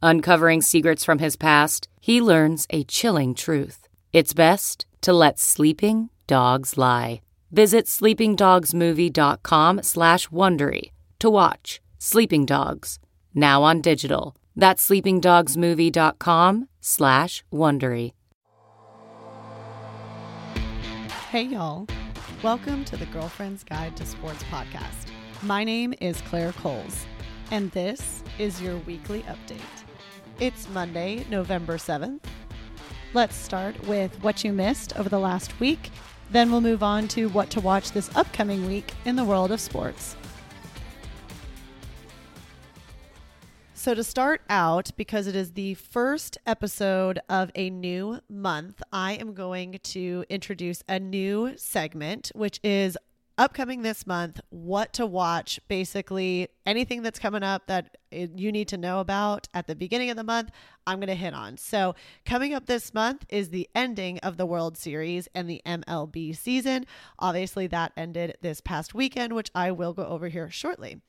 Uncovering secrets from his past, he learns a chilling truth. It's best to let sleeping dogs lie. Visit sleepingdogsmovie.com/Wondery to watch Sleeping Dogs, now on digital. That's sleepingdogsmovie.com/Wondery. Hey, y'all. Welcome to the Girlfriend's Guide to Sports podcast. My name is Claire Coles, and this is your weekly update. It's Monday, November 7th. Let's start with what you missed over the last week. Then we'll move on to what to watch this upcoming week in the world of sports. So to start out, because it is the first episode of a new month, I am going to introduce a new segment, which is upcoming this month, what to watch, basically anything that's coming up that you need to know about at the beginning of the month, I'm going to hit on. So coming up this month is the ending of the World Series and the MLB season. Obviously that ended this past weekend, which I will go over here shortly.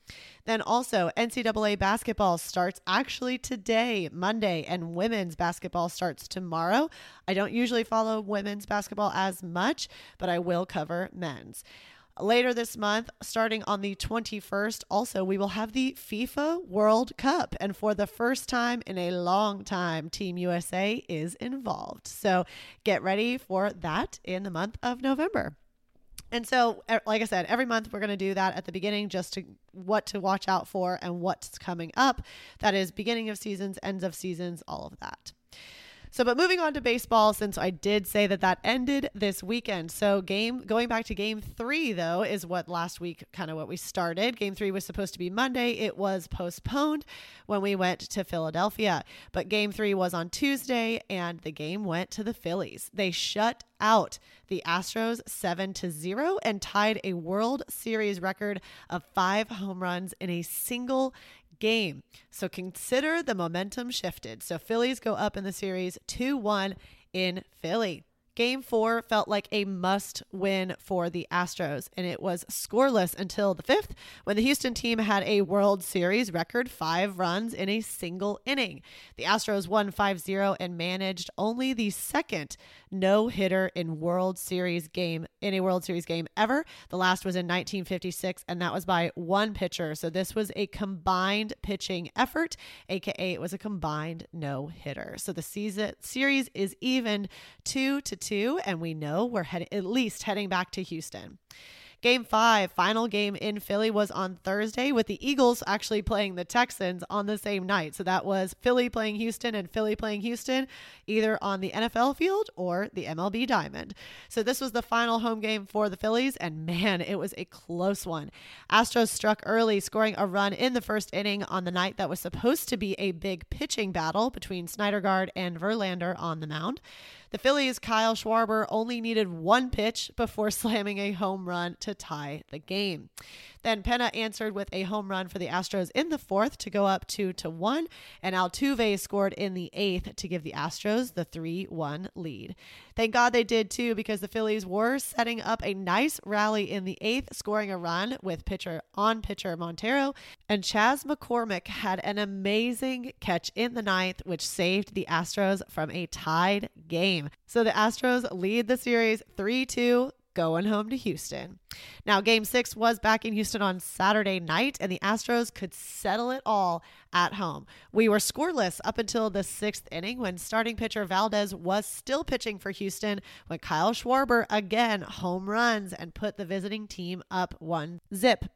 Then also NCAA basketball starts actually today, Monday, and women's basketball starts tomorrow. I don't usually follow women's basketball as much, but I will cover men's. Later this month, starting on the 21st, also, we will have the FIFA World Cup. And for the first time in a long time, Team USA is involved. So get ready for that in the month of November. And so, like I said, every month we're going to do that at the beginning, just to what to watch out for and what's coming up. That is beginning of seasons, ends of seasons, all of that. So, but moving on to baseball, since I did say that that ended this weekend. So going back to game three, though, is what last week, kind of what we started. Game three was supposed to be Monday. It was postponed when we went to Philadelphia, but game three was on Tuesday and the game went to the Phillies. They shut out the Astros 7-0 and tied a World Series record of 5 home runs in a single game. So consider the momentum shifted. So Phillies go up in the series 2-1 in Philly. Game 4 felt like a must-win for the Astros, and it was scoreless until the 5th when the Houston team had a World Series record 5 runs in a single inning. The Astros won 5-0 and managed only the second no-hitter in a World Series game ever. The last was in 1956, and that was by one pitcher. So this was a combined pitching effort, aka it was a combined no-hitter. So the series is even 2-2, and we know we're at least heading back to Houston. Game 5, final game in Philly, was on Thursday, with the Eagles actually playing the Texans on the same night. So that was Philly playing Houston and Philly playing Houston, either on the NFL field or the MLB diamond. So this was the final home game for the Phillies, and man, it was a close one. Astros struck early, scoring a run in the first inning on the night that was supposed to be a big pitching battle between Snydergaard and Verlander on the mound. The Phillies' Kyle Schwarber only needed one pitch before slamming a home run to tie the game. Then Pena answered with a home run for the Astros in the 4th to go up 2-1, and Altuve scored in the 8th to give the Astros the 3-1 lead. Thank God they did too, because the Phillies were setting up a nice rally in the 8th, scoring a run with pitcher Montero, and Chas McCormick had an amazing catch in the 9th, which saved the Astros from a tied game. So the Astros lead the series 3-2, going home to Houston. Now, Game 6 was back in Houston on Saturday night, and the Astros could settle it all at home. We were scoreless up until the sixth inning when starting pitcher Valdez was still pitching for Houston when Kyle Schwarber again home runs and put the visiting team up 1-0.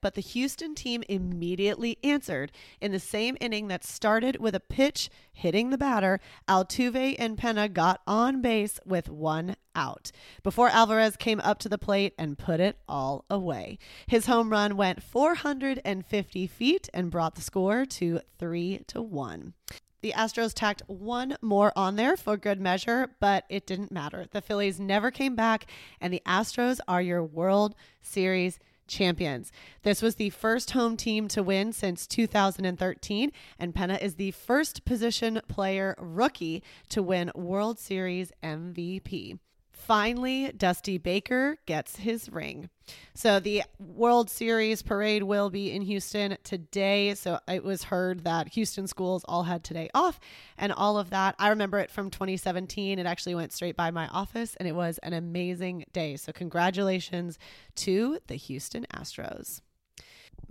But the Houston team immediately answered in the same inning that started with a pitch hitting the batter. Altuve and Pena got on base with one out before Alvarez came up to the plate and put it all away. His home run went 450 feet and brought the score to 3-1. The Astros tacked one more on there for good measure, but it didn't matter. The Phillies never came back, and the Astros are your World Series champions. This was the first home team to win since 2013, and Pena is the first position player rookie to win World Series MVP. Finally, Dusty Baker gets his ring. So the World Series parade will be in Houston today. So it was heard that Houston schools all had today off and all of that. I remember it from 2017. It actually went straight by my office and it was an amazing day. So congratulations to the Houston Astros.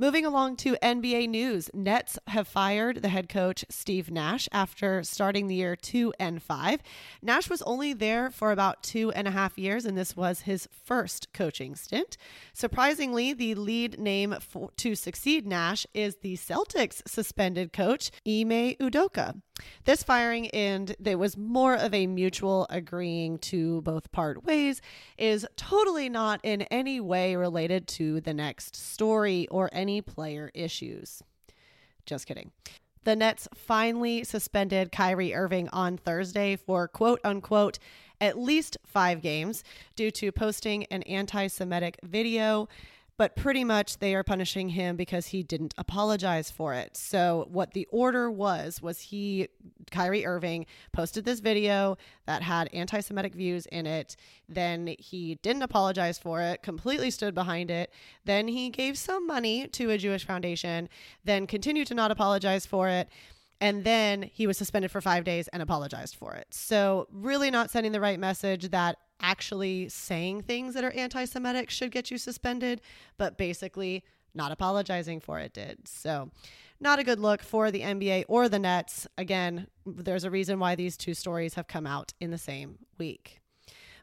Moving along to NBA news, Nets have fired the head coach Steve Nash after starting the year 2-5. Nash was only there for about 2.5 years, and this was his first coaching stint. Surprisingly, the lead name to succeed Nash is the Celtics suspended coach Ime Udoka. This firing, and there was more of a mutual agreeing to both part ways, is totally not in any way related to the next story or any player issues. Just kidding. The Nets finally suspended Kyrie Irving on Thursday for quote unquote at least 5 games due to posting an anti-Semitic video. But pretty much they are punishing him because he didn't apologize for it. So what the order was Kyrie Irving posted this video that had anti-Semitic views in it. Then he didn't apologize for it, completely stood behind it. Then he gave some money to a Jewish foundation, then continued to not apologize for it. And then he was suspended for 5 days and apologized for it. So really not sending the right message that actually saying things that are anti-Semitic should get you suspended, but basically not apologizing for it did. So not a good look for the NBA or the Nets. Again, there's a reason why these two stories have come out in the same week.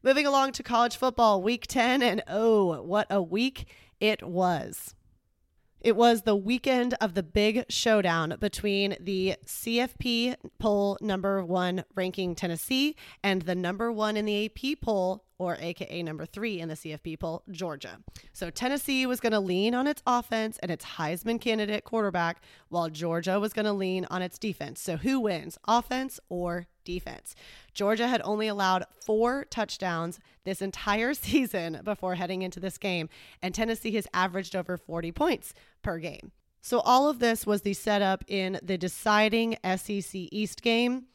Moving along to college football, week 10, and oh, what a week it was. It was the weekend of the big showdown between the CFP poll #1 ranking Tennessee and the #1 in the AP poll, or AKA #3 in the CFP poll, Georgia. So Tennessee was going to lean on its offense and its Heisman candidate quarterback, while Georgia was going to lean on its defense. So who wins, offense or defense? Georgia had only allowed 4 touchdowns this entire season before heading into this game, and Tennessee has averaged over 40 points per game. So all of this was the setup in the deciding SEC East game.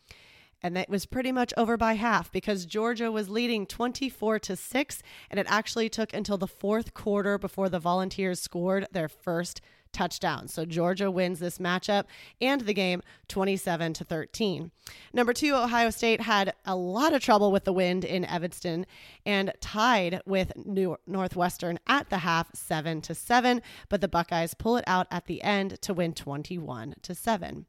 And that was pretty much over by half because Georgia was leading 24-6, and it actually took until the 4th quarter before the Volunteers scored their first touchdown. So Georgia wins this matchup and the game 27-13. #2, Ohio State had a lot of trouble with the wind in Evanston and tied with Northwestern at the half 7-7, but the Buckeyes pull it out at the end to win 21-7.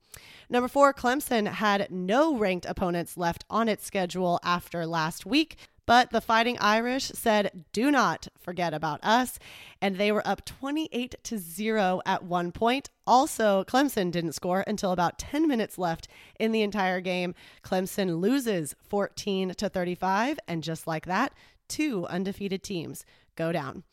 #4, Clemson had no ranked opponents left on its schedule after last week, but the Fighting Irish said, do not forget about us. And they were up 28-0 at one point. Also, Clemson didn't score until about 10 minutes left in the entire game. Clemson loses 14-35. And just like that, 2 undefeated teams go down.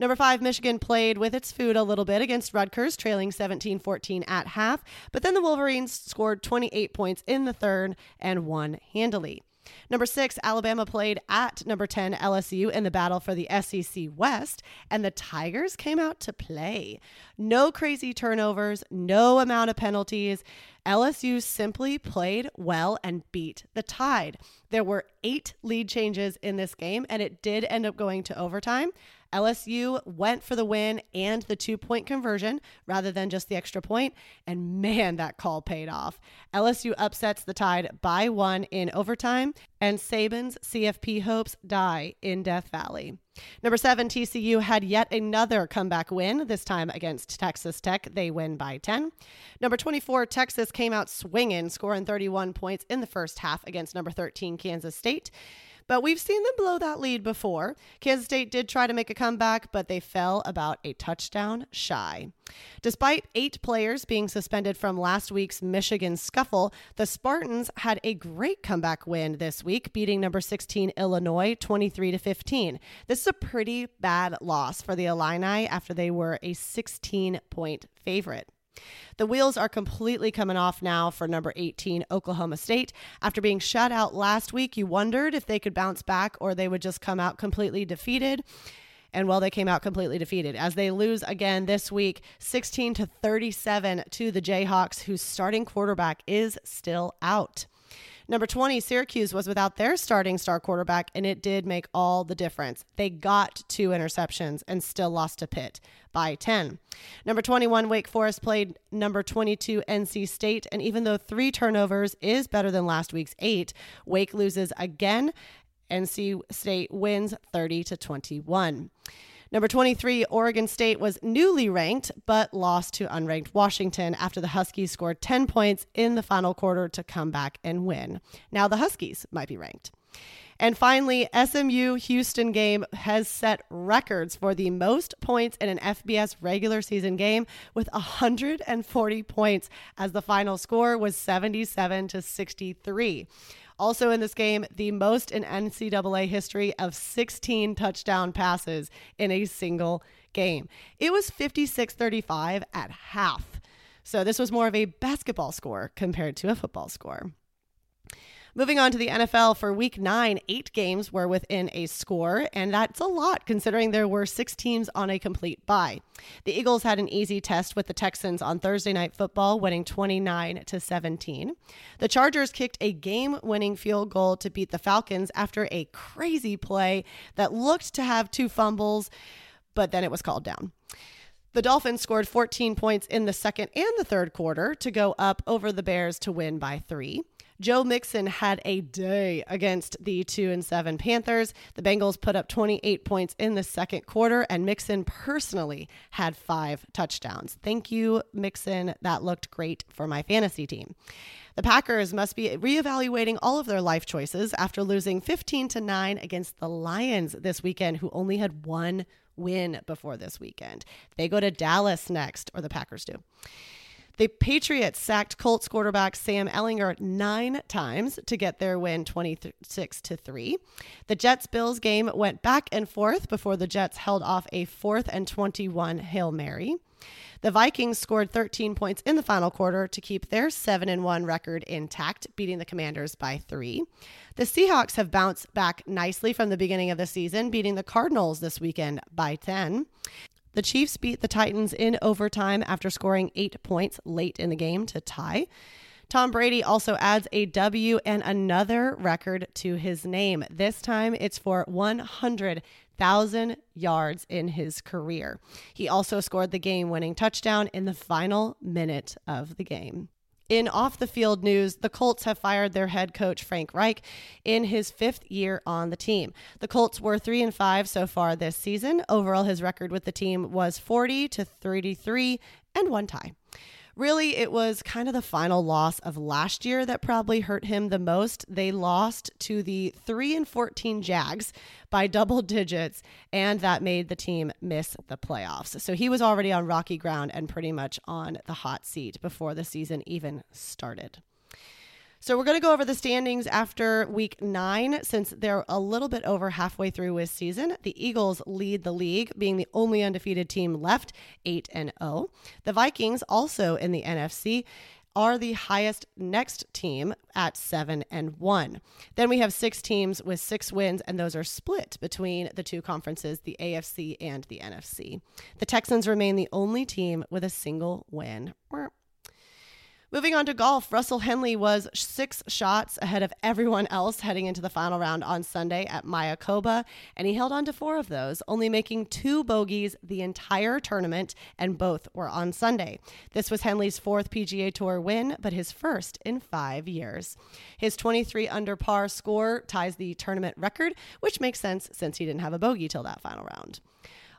#5, Michigan played with its food a little bit against Rutgers, trailing 17-14 at half. But then the Wolverines scored 28 points in the 3rd and won handily. #6, Alabama played at #10 LSU in the battle for the SEC West, and the Tigers came out to play. No crazy turnovers, no amount of penalties. LSU simply played well and beat the Tide. There were 8 lead changes in this game, and it did end up going to overtime. LSU went for the win and the 2-point conversion rather than just the extra point. And man, that call paid off. LSU upsets the Tide by 1 in overtime, and Saban's CFP hopes die in Death Valley. Number 7, TCU had yet another comeback win, this time against Texas Tech. They win by 10. Number 24, Texas came out swinging, scoring 31 points in the first half against number 13, Kansas State. But we've seen them blow that lead before. Kansas State did try to make a comeback, but they fell about a touchdown shy. Despite 8 players being suspended from last week's Michigan scuffle, the Spartans had a great comeback win this week, beating number 16 Illinois 23-15. This is a pretty bad loss for the Illini after they were a 16-point favorite. The wheels are completely coming off now for number 18, Oklahoma State. After being shut out last week, you wondered if they could bounce back or they would just come out completely defeated. And well, they came out completely defeated as they lose again this week, 16-37 to the Jayhawks, whose starting quarterback is still out. Number 20, Syracuse was without their starting star quarterback, and it did make all the difference. They got 2 interceptions and still lost to Pitt by 10. Number 21, Wake Forest played number 22, NC State, and even though 3 turnovers is better than last week's 8, Wake loses again. NC State wins 30-21. Number 23, Oregon State was newly ranked but lost to unranked Washington after the Huskies scored 10 points in the final quarter to come back and win. Now the Huskies might be ranked. And finally, SMU-Houston game has set records for the most points in an FBS regular season game with 140 points, as the final score was 77-63. Also in this game, the most in NCAA history of 16 touchdown passes in a single game. It was 56-35 at half. So this was more of a basketball score compared to a football score. Moving on to the NFL for Week 9, 8 games were within a score, and that's a lot considering there were 6 teams on a complete bye. The Eagles had an easy test with the Texans on Thursday Night Football, winning 29-17. The Chargers kicked a game-winning field goal to beat the Falcons after a crazy play that looked to have 2 fumbles, but then it was called down. The Dolphins scored 14 points in the second and the third quarter to go up over the Bears to win by 3. Joe Mixon had a day against the 2-7 Panthers. The Bengals put up 28 points in the second quarter, and Mixon personally had 5 touchdowns. Thank you, Mixon. That looked great for my fantasy team. The Packers must be reevaluating all of their life choices after losing 15-9 against the Lions this weekend, who only had 1 win before this weekend. They go to Dallas next, or the Packers do. The Patriots sacked Colts quarterback Sam Ehlinger 9 times to get their win 26-3. The Jets-Bills game went back and forth before the Jets held off a 4th and 21 Hail Mary. The Vikings scored 13 points in the final quarter to keep their 7-1 record intact, beating the Commanders by 3. The Seahawks have bounced back nicely from the beginning of the season, beating the Cardinals this weekend by 10. The Chiefs beat the Titans in overtime after scoring 8 points late in the game to tie. Tom Brady also adds a W and another record to his name. This time it's for 100,000 yards in his career. He also scored the game-winning touchdown in the final minute of the game. In off-the-field news, the Colts have fired their head coach, Frank Reich, in his 5th year on the team. The Colts were 3-5 so far this season. Overall, his record with the team was 40-33 and 1 tie. Really, it was kind of the final loss of last year that probably hurt him the most. They lost to the 3-14 Jags by double digits, and that made the team miss the playoffs. So he was already on rocky ground and pretty much on the hot seat before the season even started. So we're going to go over the standings after Week 9, since they're a little bit over halfway through his season. The Eagles lead the league, being the only undefeated team left, 8-0. The Vikings, also in the NFC, are the highest next team at 7-1. Then we have 6 teams with 6 wins, and those are split between the 2 conferences, the AFC and the NFC. The Texans remain the only team with a single win. Moving on to golf, Russell Henley was 6 shots ahead of everyone else heading into the final round on Sunday at Mayakoba, and he held on to 4 of those, only making 2 bogeys the entire tournament, and both were on Sunday. This was Henley's 4th PGA Tour win, but his first in 5 years. His 23 under par score ties the tournament record, which makes sense since he didn't have a bogey till that final round.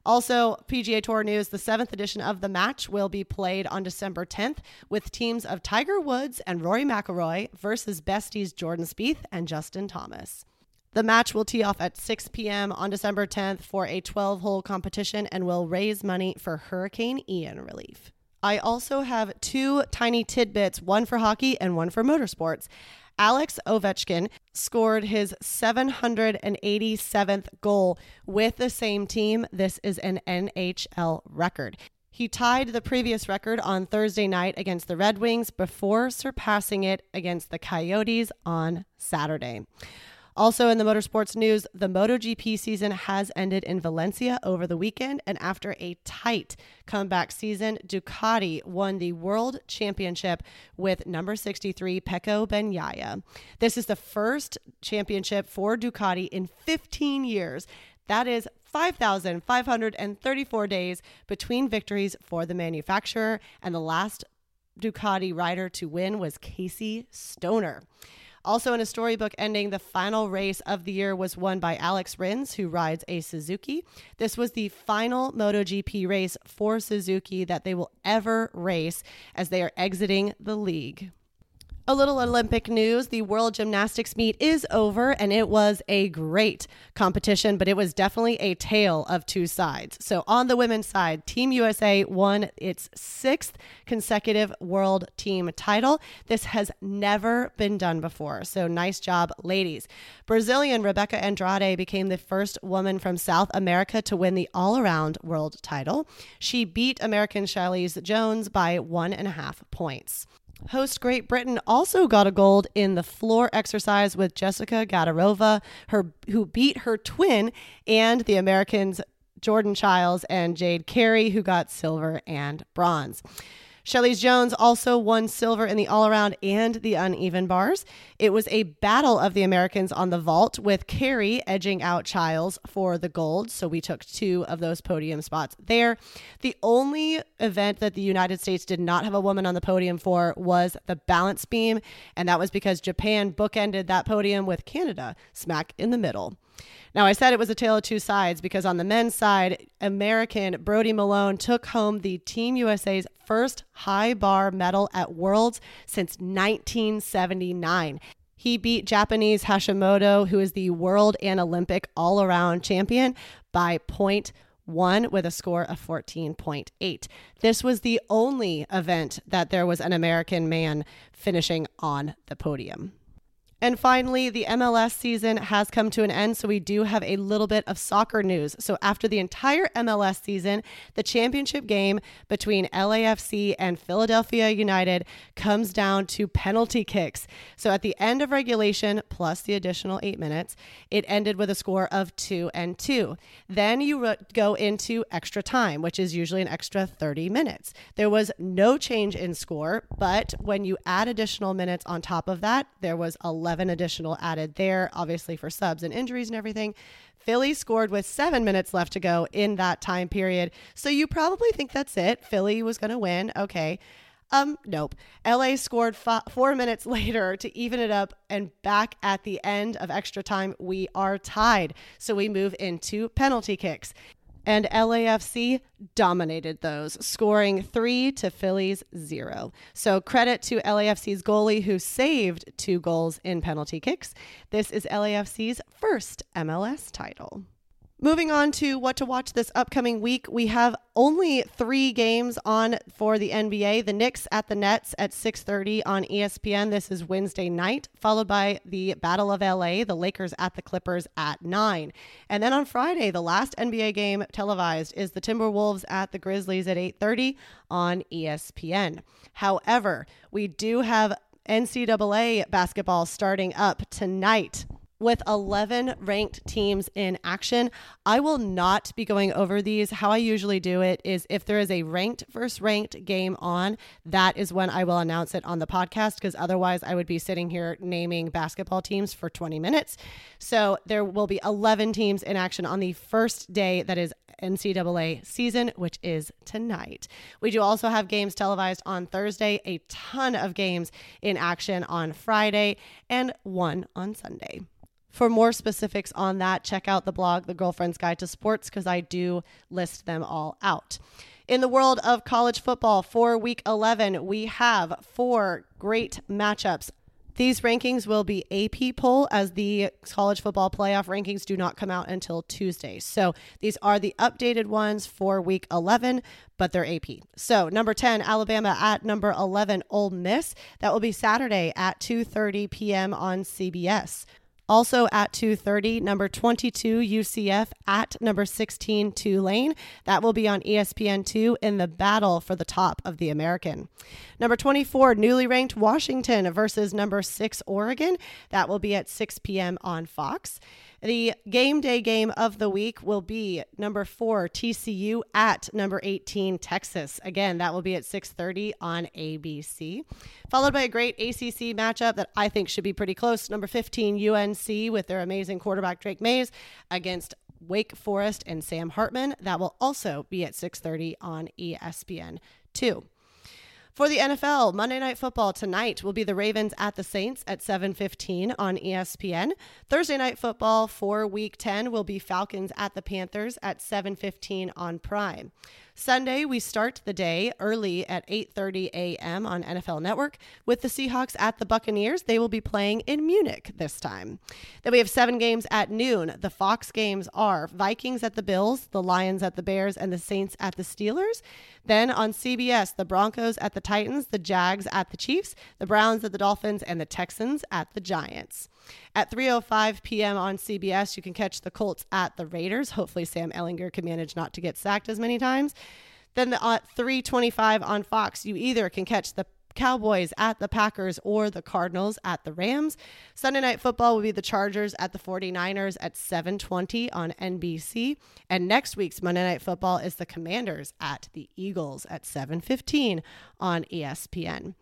Also, PGA Tour news, the 7th edition of The Match will be played on December 10th with teams of Tiger Woods and Rory McIlroy versus besties Jordan Spieth and Justin Thomas. The Match will tee off at 6 p.m. on December 10th for a 12-hole competition and will raise money for Hurricane Ian relief. I also have 2 tiny tidbits, one for hockey and one for motorsports. Alex Ovechkin scored his 787th goal with the same team. This is an NHL record. He tied the previous record on Thursday night against the Red Wings before surpassing it against the Coyotes on Saturday. Also in the motorsports news, the MotoGP season has ended in Valencia over the weekend, and after a tight comeback season, Ducati won the World Championship with number 63 Pecco Bagnaia. This is the first championship for Ducati in 15 years. That is 5,534 days between victories for the manufacturer, and the last Ducati rider to win was Casey Stoner. Also in a storybook ending, the final race of the year was won by Alex Rins, who rides a Suzuki. This was the final MotoGP race for Suzuki that they will ever race as they are exiting the league. A little Olympic news. The World Gymnastics meet is over, and it was a great competition, but it was definitely a tale of two sides. So on the women's side, Team USA won its 6th consecutive world team title. This has never been done before, so nice job, ladies. Brazilian Rebeca Andrade became the first woman from South America to win the all-around world title. She beat American Charlize Jones by 1.5 points. Host Great Britain also got a gold in the floor exercise with Jessica Gatarova, who beat her twin and the Americans Jordan Chiles and Jade Carey, who got silver and bronze. Charlize Jones also won silver in the all-around and the uneven bars. It was a battle of the Americans on the vault, with Carey edging out Chiles for the gold, so we took 2 of those podium spots there. The only event that the United States did not have a woman on the podium for was the balance beam, and that was because Japan bookended that podium with Canada smack in the middle. Now, I said it was a tale of two sides because on the men's side, American Brody Malone took home the Team USA's first high bar medal at Worlds since 1979. He beat Japanese Hashimoto, who is the world and Olympic all-around champion, by 0.1 with a score of 14.8. This was the only event that there was an American man finishing on the podium. And finally, the MLS season has come to an end, so we do have a little bit of soccer news. So after the entire MLS season, the championship game between LAFC and Philadelphia United comes down to penalty kicks. So at the end of regulation, plus the additional 8 minutes, it ended with a score of 2-2. Then you go into extra time, which is usually an extra 30 minutes. There was no change in score, but when you add additional minutes on top of that, there was 11 additional added there, obviously for subs and injuries and everything. Philly scored with 7 minutes left to go in that time period. So you probably think that's it. Philly was going to win. Okay. Nope. LA scored 4 minutes later to even it up, and back at the end of extra time, we are tied. So we move into penalty kicks. And LAFC dominated those, scoring 3 to Philly's 0. So credit to LAFC's goalie, who saved 2 goals in penalty kicks. This is LAFC's first MLS title. Moving on to what to watch this upcoming week, we have only 3 games on for the NBA. The Knicks at the Nets at 6:30 on ESPN. This is Wednesday night, followed by the Battle of LA, the Lakers at the Clippers at 9. And then on Friday, the last NBA game televised is the Timberwolves at the Grizzlies at 8:30 on ESPN. However, we do have NCAA basketball starting up tonight, with 11 ranked teams in action. I will not be going over these. How I usually do it is if there is a ranked versus ranked game on, that is when I will announce it on the podcast, because otherwise I would be sitting here naming basketball teams for 20 minutes. So there will be 11 teams in action on the first day that is NCAA season, which is tonight. We do also have games televised on Thursday, a ton of games in action on Friday, and one on Sunday. For more specifics on that, check out the blog, The Girlfriend's Guide to Sports, because I do list them all out. In the world of college football for Week 11, we have four great matchups. These rankings will be AP poll, as the college football playoff rankings do not come out until Tuesday. So these are the updated ones for Week 11, but they're AP. So number 10, Alabama at number 11, Ole Miss. That will be Saturday at 2:30 p.m. on CBS. Also at 2:30, number 22, UCF at number 16, Tulane. That will be on ESPN2 in the battle for the top of the American. Number 24, newly ranked Washington versus number 6, Oregon. That will be at 6 p.m. on Fox. The game day game of the week will be number 4, TCU at number 18, Texas. Again, that will be at 6:30 on ABC. Followed by a great ACC matchup that I think should be pretty close. Number 15, UNC with their amazing quarterback Drake Mays against Wake Forest and Sam Hartman. That will also be at 6:30 on ESPN2. For the NFL, Monday Night Football tonight will be the Ravens at the Saints at 7:15 on ESPN. Thursday Night Football for Week 10 will be Falcons at the Panthers at 7:15 on Prime. Sunday, we start the day early at 8:30 a.m. on NFL Network with the Seahawks at the Buccaneers. They will be playing in Munich this time. Then we have 7 games at noon. The Fox games are Vikings at the Bills, the Lions at the Bears, and the Saints at the Steelers. Then on CBS, the Broncos at the Titans, the Jags at the Chiefs, the Browns at the Dolphins, and the Texans at the Giants. At 3:05 p.m. on CBS, you can catch the Colts at the Raiders. Hopefully Sam Ehlinger can manage not to get sacked as many times. Then at 3:25 on Fox, you either can catch the Cowboys at the Packers or the Cardinals at the Rams. Sunday Night Football will be the Chargers at the 49ers at 7:20 on NBC. And next week's Monday Night Football is the Commanders at the Eagles at 7:15 on ESPN.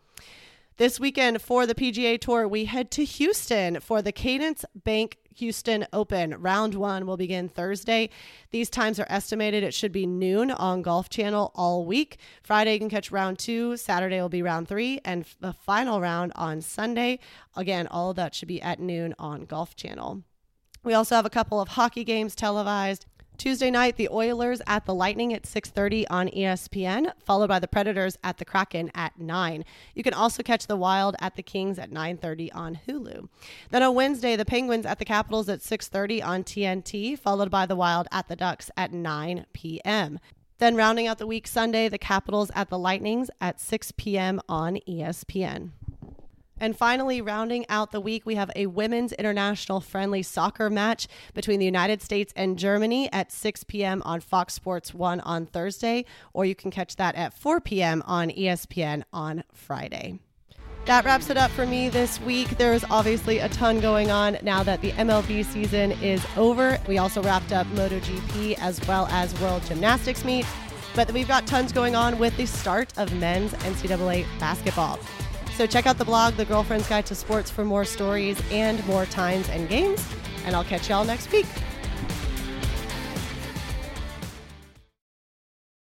This weekend for the PGA Tour, we head to Houston for the Cadence Bank Houston Open. Round one will begin Thursday. These times are estimated. It should be noon on Golf Channel all week. Friday, you can catch round 2. Saturday will be round 3. And the final round on Sunday. Again, all of that should be at noon on Golf Channel. We also have a couple of hockey games televised. Tuesday night, the Oilers at the Lightning at 6:30 on ESPN, followed by the Predators at the Kraken at 9. You can also catch the Wild at the Kings at 9:30 on Hulu. Then on Wednesday, the Penguins at the Capitals at 6:30 on TNT, followed by the Wild at the Ducks at 9 p.m. Then rounding out the week Sunday, the Capitals at the Lightnings at 6 p.m. on ESPN. And finally, rounding out the week, we have a women's international friendly soccer match between the United States and Germany at 6 p.m. on Fox Sports 1 on Thursday, or you can catch that at 4 p.m. on ESPN on Friday. That wraps it up for me this week. There is obviously a ton going on now that the MLB season is over. We also wrapped up MotoGP as well as World Gymnastics Meet, but we've got tons going on with the start of men's NCAA basketball. So check out the blog, The Girlfriend's Guide to Sports, for more stories and more times and games. And I'll catch y'all next week.